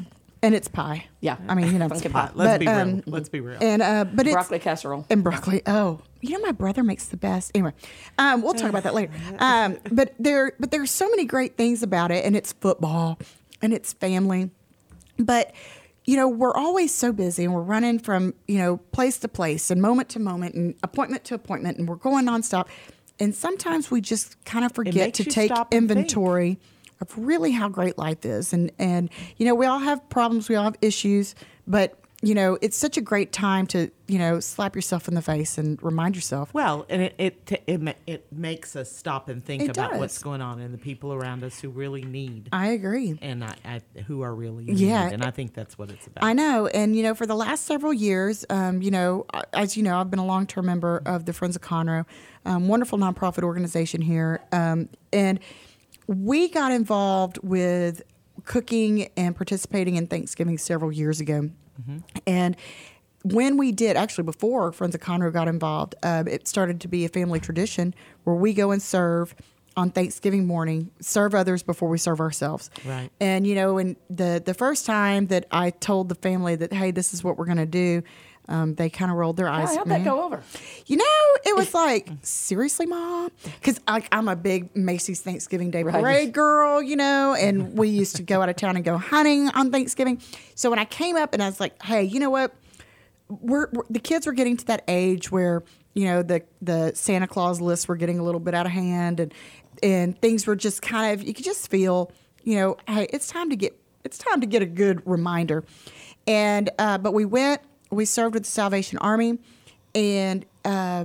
And it's pie. Yeah. I mean, you know, it's pie. Let's but, be um, real. Let's be real. And, uh, but broccoli it's, casserole. And broccoli. Oh, you know, my brother makes the best. Anyway, um, we'll talk about that later. Um, but there, but there's so many great things about it, and it's football, and it's family. But you know, we're always so busy, and we're running from you know place to place, and moment to moment, and appointment to appointment, and we're going nonstop. And sometimes we just kind of forget to take inventory of really how great life is. And and you know, we all have problems, we all have issues, but. You know, it's such a great time to, you know, slap yourself in the face and remind yourself. Well, and it it it, it makes us stop and think it about does. What's going on and the people around us who really need. I agree. And I, I, who are really needed. Yeah. And I think that's what it's about. I know. And, you know, for the last several years, um, you know, as you know, I've been a long-term member of the Friends of Conroe, um, wonderful nonprofit organization here. Um, and we got involved with cooking and participating in Thanksgiving several years ago. Mm-hmm. And when we did, actually before Friends of Conroe got involved, uh, it started to be a family tradition where we go and serve on Thanksgiving morning, serve others before we serve ourselves. Right. And, you know, and the, the first time that I told the family that, hey, this is what we're going to do, um, they kind of rolled their eyes. How'd that go over? You know, it was like, seriously, Mom? Because I'm a big Macy's Thanksgiving Day Parade right. girl, you know, and we used to go out of town and go hunting on Thanksgiving. So when I came up and I was like, hey, you know what? We're, we're the kids were getting to that age where, you know, the, the Santa Claus lists were getting a little bit out of hand and and things were just kind of, you could just feel, you know, hey, it's time to get, it's time to get a good reminder. And, uh, but we went, we served with the Salvation Army, and uh,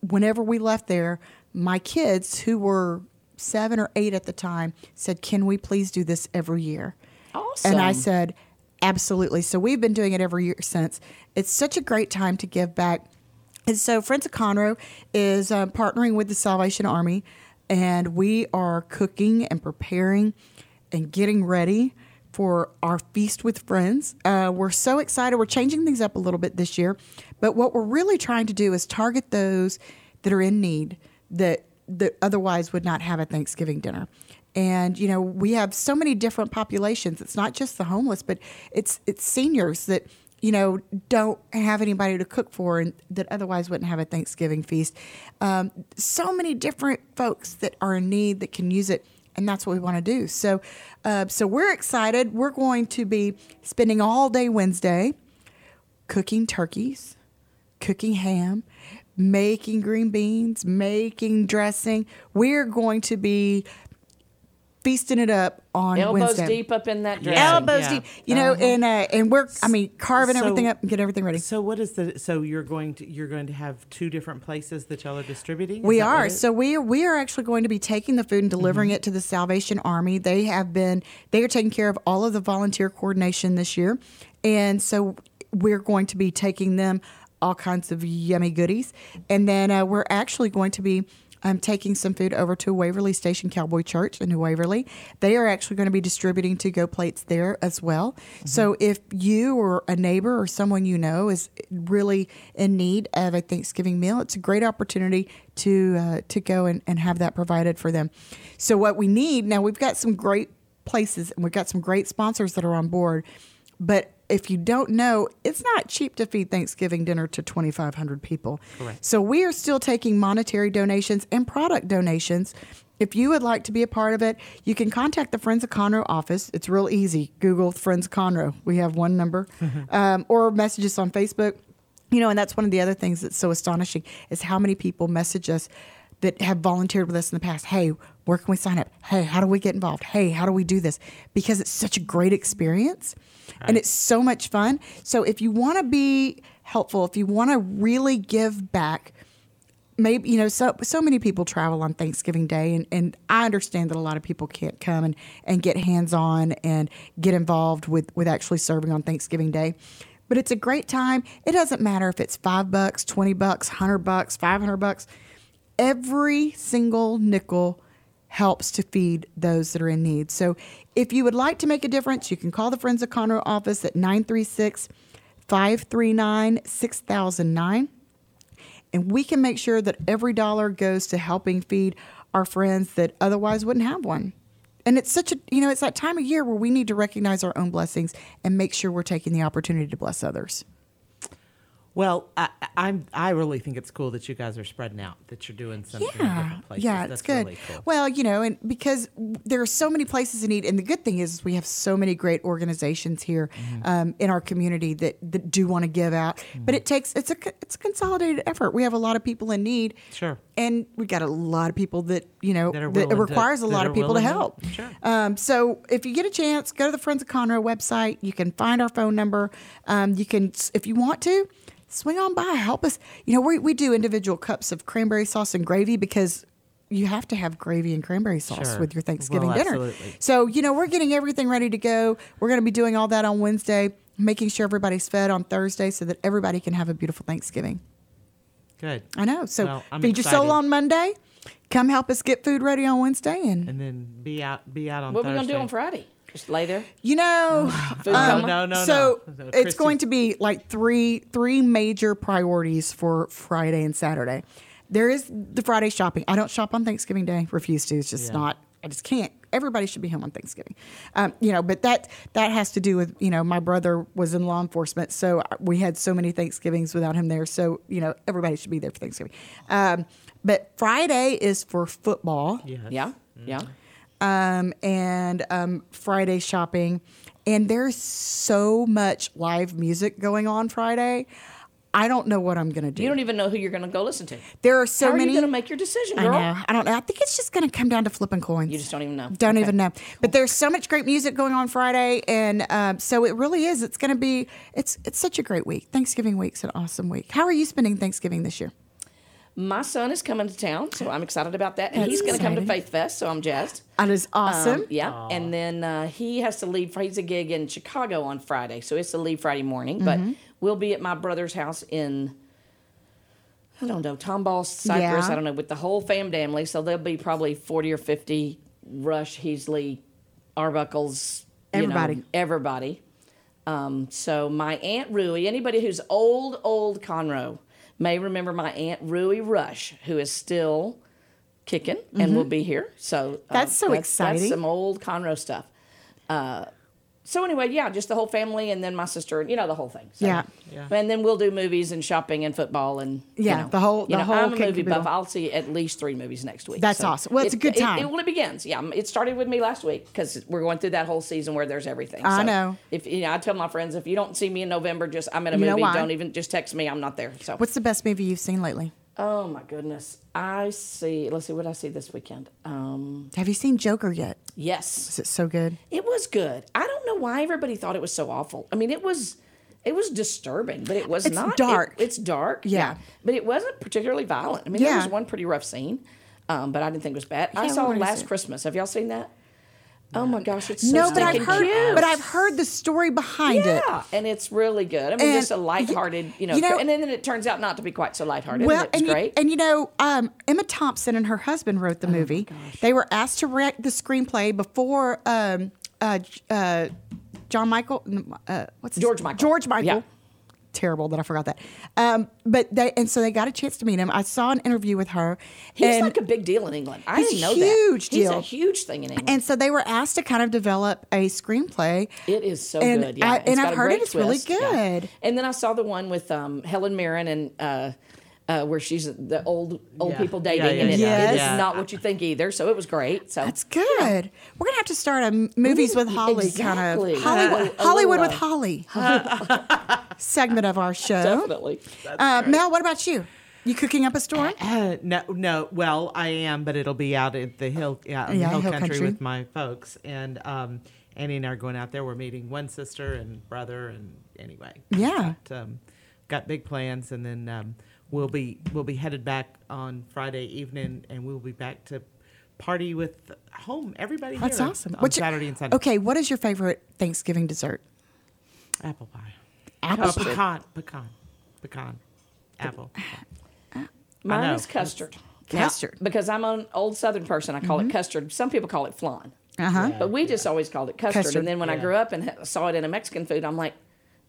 whenever we left there, my kids, who were seven or eight at the time, said, can we please do this every year? Awesome. And I said, absolutely. So we've been doing it every year since. It's such a great time to give back. And so Friends of Conroe is uh, partnering with the Salvation Army, and we are cooking and preparing and getting ready for our Feast with Friends. Uh, we're so excited. We're changing things up a little bit this year. But what we're really trying to do is target those that are in need that, that otherwise would not have a Thanksgiving dinner. And, you know, we have so many different populations. It's not just the homeless, but it's it's seniors that, you know, don't have anybody to cook for and that otherwise wouldn't have a Thanksgiving feast. Um, so many different folks that are in need that can use it, and that's what we want to do. So uh, so we're excited. We're going to be spending all day Wednesday cooking turkeys, cooking ham, making green beans, making dressing. We're going to be feasting it up on elbows Wednesday. Elbows deep up in that dressing. Elbows yeah. deep. You know, uh-huh. and uh, and we're, I mean, carving so, everything up and get everything ready. So what is the, so you're going to, you're going to have two different places that y'all are distributing? Is we are. So we, we are actually going to be taking the food and delivering mm-hmm. it to the Salvation Army. They have been, they are taking care of all of the volunteer coordination this year. And so we're going to be taking them all kinds of yummy goodies. And then uh, we're actually going to be I'm taking some food over to Waverly Station Cowboy Church in New Waverly. They are actually going to be distributing to-go plates there as well. Mm-hmm. So if you or a neighbor or someone you know is really in need of a Thanksgiving meal, it's a great opportunity to uh, to go and, and have that provided for them. So what we need, now we've got some great places and we've got some great sponsors that are on board, but if you don't know, it's not cheap to feed Thanksgiving dinner to twenty-five hundred people. Correct. So we are still taking monetary donations and product donations. If you would like to be a part of it, you can contact the Friends of Conroe office. It's real easy. Google Friends of Conroe. We have one number. um, or message us on Facebook. You know, and that's one of the other things that's so astonishing is how many people message us that have volunteered with us in the past. Hey, where can we sign up? Hey, how do we get involved? Hey, how do we do this? Because it's such a great experience. Right. And it's so much fun. So if you want to be helpful, if you want to really give back, maybe, you know, so so many people travel on Thanksgiving Day, and, and I understand that a lot of people can't come and, and get hands-on and get involved with, with actually serving on Thanksgiving Day. But it's a great time. It doesn't matter if it's five bucks, twenty bucks, one hundred bucks, five hundred bucks. Every single nickel helps to feed those that are in need. So if you would like to make a difference, you can call the Friends of Conroe office at nine three six, five three nine, six thousand nine. And we can make sure that every dollar goes to helping feed our friends that otherwise wouldn't have one. And it's such a, you know, it's that time of year where we need to recognize our own blessings and make sure we're taking the opportunity to bless others. Well, I, I'm. I really think it's cool that you guys are spreading out, that you're doing something yeah. in different places. Yeah, that's it's good. Really cool. Well, you know, and because there are so many places to need, and the good thing is we have so many great organizations here mm-hmm. um, in our community that, that do want to give out. Mm-hmm. But it takes it's a it's a consolidated effort. We have a lot of people in need. Sure. And we got a lot of people that you know that, that it requires to, a lot of people to help. To, sure. Um, so if you get a chance, go to the Friends of Conroe website. You can find our phone number. Um, you can if you want to. Swing on by, help us. You know, we we do individual cups of cranberry sauce and gravy because you have to have gravy and cranberry sauce sure. with your Thanksgiving well, dinner. Absolutely. So, you know, we're getting everything ready to go. We're going to be doing all that on Wednesday, making sure everybody's fed on Thursday so that everybody can have a beautiful Thanksgiving. Good. I know. So well, I'm feed excited. Your soul on Monday. Come help us get food ready on Wednesday. And, and then be out, be out on what Thursday. What are we going to do on Friday? Just later? You know, um, no, no, no, so no. No, it's going to be like three three major priorities for Friday and Saturday. There is the Friday shopping. I don't shop on Thanksgiving Day. Refuse to. It's just yeah. not. I just can't. Everybody should be home on Thanksgiving. Um, you know, but that that has to do with, you know, my brother was in law enforcement, so we had so many Thanksgivings without him there. So, you know, everybody should be there for Thanksgiving. Um, but Friday is for football. Yes. Yeah. Mm-hmm. Yeah. Um, and um, Friday shopping. And there's so much live music going on Friday. I don't know what I'm going to do. You don't even know who you're going to go listen to. There are so How many. How are you going to make your decision, girl? I know. I don't know. I think it's just going to come down to flipping coins. You just don't even know. Don't okay. even know. Cool. But there's so much great music going on Friday. And um, so it really is. It's going to be, it's, it's such a great week. Thanksgiving week's an awesome week. How are you spending Thanksgiving this year? My son is coming to town, so I'm excited about that. And That's he's going to come to Faith Fest, so I'm jazzed. That is awesome. Um, yeah. Aww. And then uh, he has to leave. He's a gig in Chicago on Friday, so it's to leave Friday morning. Mm-hmm. But we'll be at my brother's house in, I don't know, Tomball, Cypress, yeah. I don't know, with the whole fam family. So there'll be probably forty or fifty Rush, Heasley, Arbuckles, everybody. You know, everybody. Um, so my Aunt Rui, anybody who's old, old Conroe, may remember my Aunt Rui Rush, who is still kicking and mm-hmm. will be here. So uh, that's so that's, exciting. That's some old Conroe stuff. Uh, so anyway, yeah, just the whole family and then my sister, you know, the whole thing. So, yeah. yeah. And then we'll do movies and shopping and football and yeah, you know, the whole. The you know, whole I'm a movie buff. I'll see at least three movies next week. That's so awesome. Well, it's it, a good time. It, it, well, it begins. Yeah, it started with me last week because we're going through that whole season where there's everything. I so know. If you know, I tell my friends if you don't see me in November, just I'm at a you movie. Don't even just text me. I'm not there. So what's the best movie you've seen lately? Oh my goodness! I see. Let's see what I see this weekend. Um, Have you seen Joker yet? Yes. Is it so good? It was good. I don't know why everybody thought it was so awful. I mean, it was, it was disturbing, but it was it's not dark. It, it's dark. Yeah. yeah, but it wasn't particularly violent. I mean, yeah. there was one pretty rough scene, um, but I didn't think it was bad. Yeah, I saw Last Christmas. Have y'all seen that? Oh my gosh, it's so no, but I've heard, cute. But I've heard the story behind yeah, it. Yeah, and it's really good. I mean, and, just a lighthearted, you know, you know, and then it turns out not to be quite so lighthearted. Well, and it's great. You, and you know, um, Emma Thompson and her husband wrote the oh movie. They were asked to write the screenplay before um, uh, uh, John Michael, uh, what's his George name? Michael. George Michael. Yeah. Terrible that I forgot that. Um, but they and so they got a chance to meet him. I saw an interview with her. He's like a big deal in England. I didn't know that. Huge deal. He's a huge thing in England. And so they were asked to kind of develop a screenplay. It is so and good. Yeah, I, and I've heard it, it's really good. Yeah. And then I saw the one with um, Helen Mirren and uh, uh, where she's the old old yeah. people dating, yeah, yeah, and it, yes. it is yeah. not what you think either. So it was great. So that's good. You know. We're gonna have to start a movies with Holly exactly. kind of Hollywood, uh, Hollywood with Holly. segment of our show. Definitely. Uh, Mel, what about you? You cooking up a storm? Uh, no, no. Well, I am, but it'll be out at the hill, yeah, yeah, the hill, hill country, country with my folks. And um, Annie and I are going out there. We're meeting one sister and brother, and anyway, yeah, got, um, got big plans. And then um, we'll be we'll be headed back on Friday evening, and we'll be back to party with home everybody. That's here awesome. On What's Saturday your, and Sunday. Okay, what is your favorite Thanksgiving dessert? Apple pie. Apple oh, pecan, pecan, pecan, apple. Mine is custard. Custard. Now, because I'm an old Southern person, I call mm-hmm. it custard. Some people call it flan. Uh-huh. Yeah, but we yeah. just always called it custard. custard. And then when yeah. I grew up and saw it in a Mexican food, I'm like,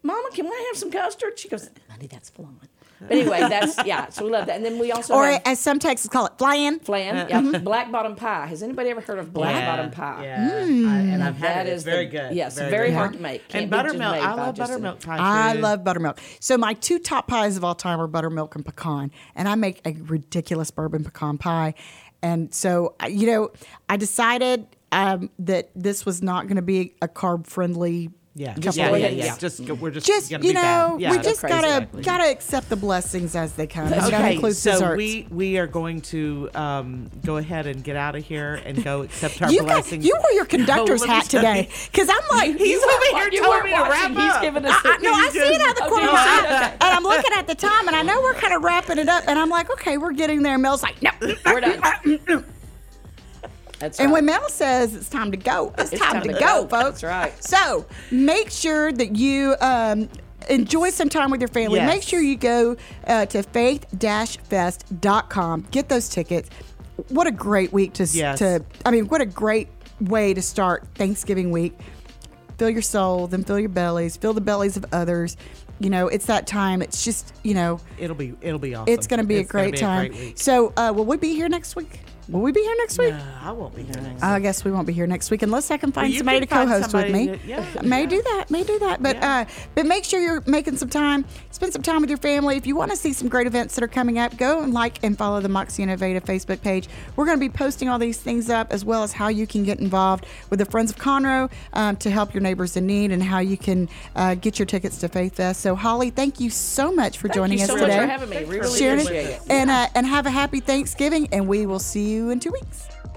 Mama, can I have some custard? She goes, Honey, that's flan. But anyway, that's, yeah, so we love that. And then we also Or have, as some Texans call it, flan. Flan, uh, yeah. Mm-hmm. Black bottom pie. Has anybody ever heard of black yeah, bottom pie? Yeah, mm. I, and I've had that it. It's very good. Yes, very, very good. hard to make. Can't and buttermilk. I love buttermilk pie. I love buttermilk. So my two top pies of all time are buttermilk and pecan. And I make a ridiculous bourbon pecan pie. And so, you know, I decided um, that this was not going to be a carb-friendly Yeah, just, yeah, yeah, yeah. Just we're just, just gonna you be know, yeah, we just crazy. gotta exactly. gotta accept the blessings as they come. That's okay, so desserts. we we are going to um, go ahead and get out of here and go accept our you blessings. Got, you wore your conductor's oh, hat today because I'm like he's over here telling me to wrap up. He's giving us. I, no, I see it out the corner of my eye, and I'm looking at the time, and I know we're kind of wrapping it up, and I'm like, okay, we're getting there. Mel's like, no, we're done. That's right. And when Mel says it's time to go, it's, it's time, time to, to go, go, folks. That's right. So make sure that you um, enjoy some time with your family. Yes. Make sure you go uh, to faith dash fest dot com. Get those tickets. What a great week to, yes. to, I mean, what a great way to start Thanksgiving week. Fill your soul, then fill your bellies, fill the bellies of others. You know, it's that time. It's just, you know. It'll be, it'll be awesome. It's going to be a great time. So uh, will we be here next week? Will we be here next week? No, I won't be here next week. I guess we won't be here next week unless I can find well, somebody can to find co-host somebody with me. To, yeah, may yeah. do that. May do that. But yeah. uh, but make sure you're making some time. Spend some time with your family. If you want to see some great events that are coming up, go and like and follow the Moxie Innovative Facebook page. We're going to be posting all these things up as well as how you can get involved with the Friends of Conroe um, to help your neighbors in need and how you can uh, get your tickets to Faith Fest. So, Holly, thank you so much for thank joining us so today. Thank you so much for having me. We really appreciate it. it. And, uh, and have a happy Thanksgiving, and we will see you in two weeks.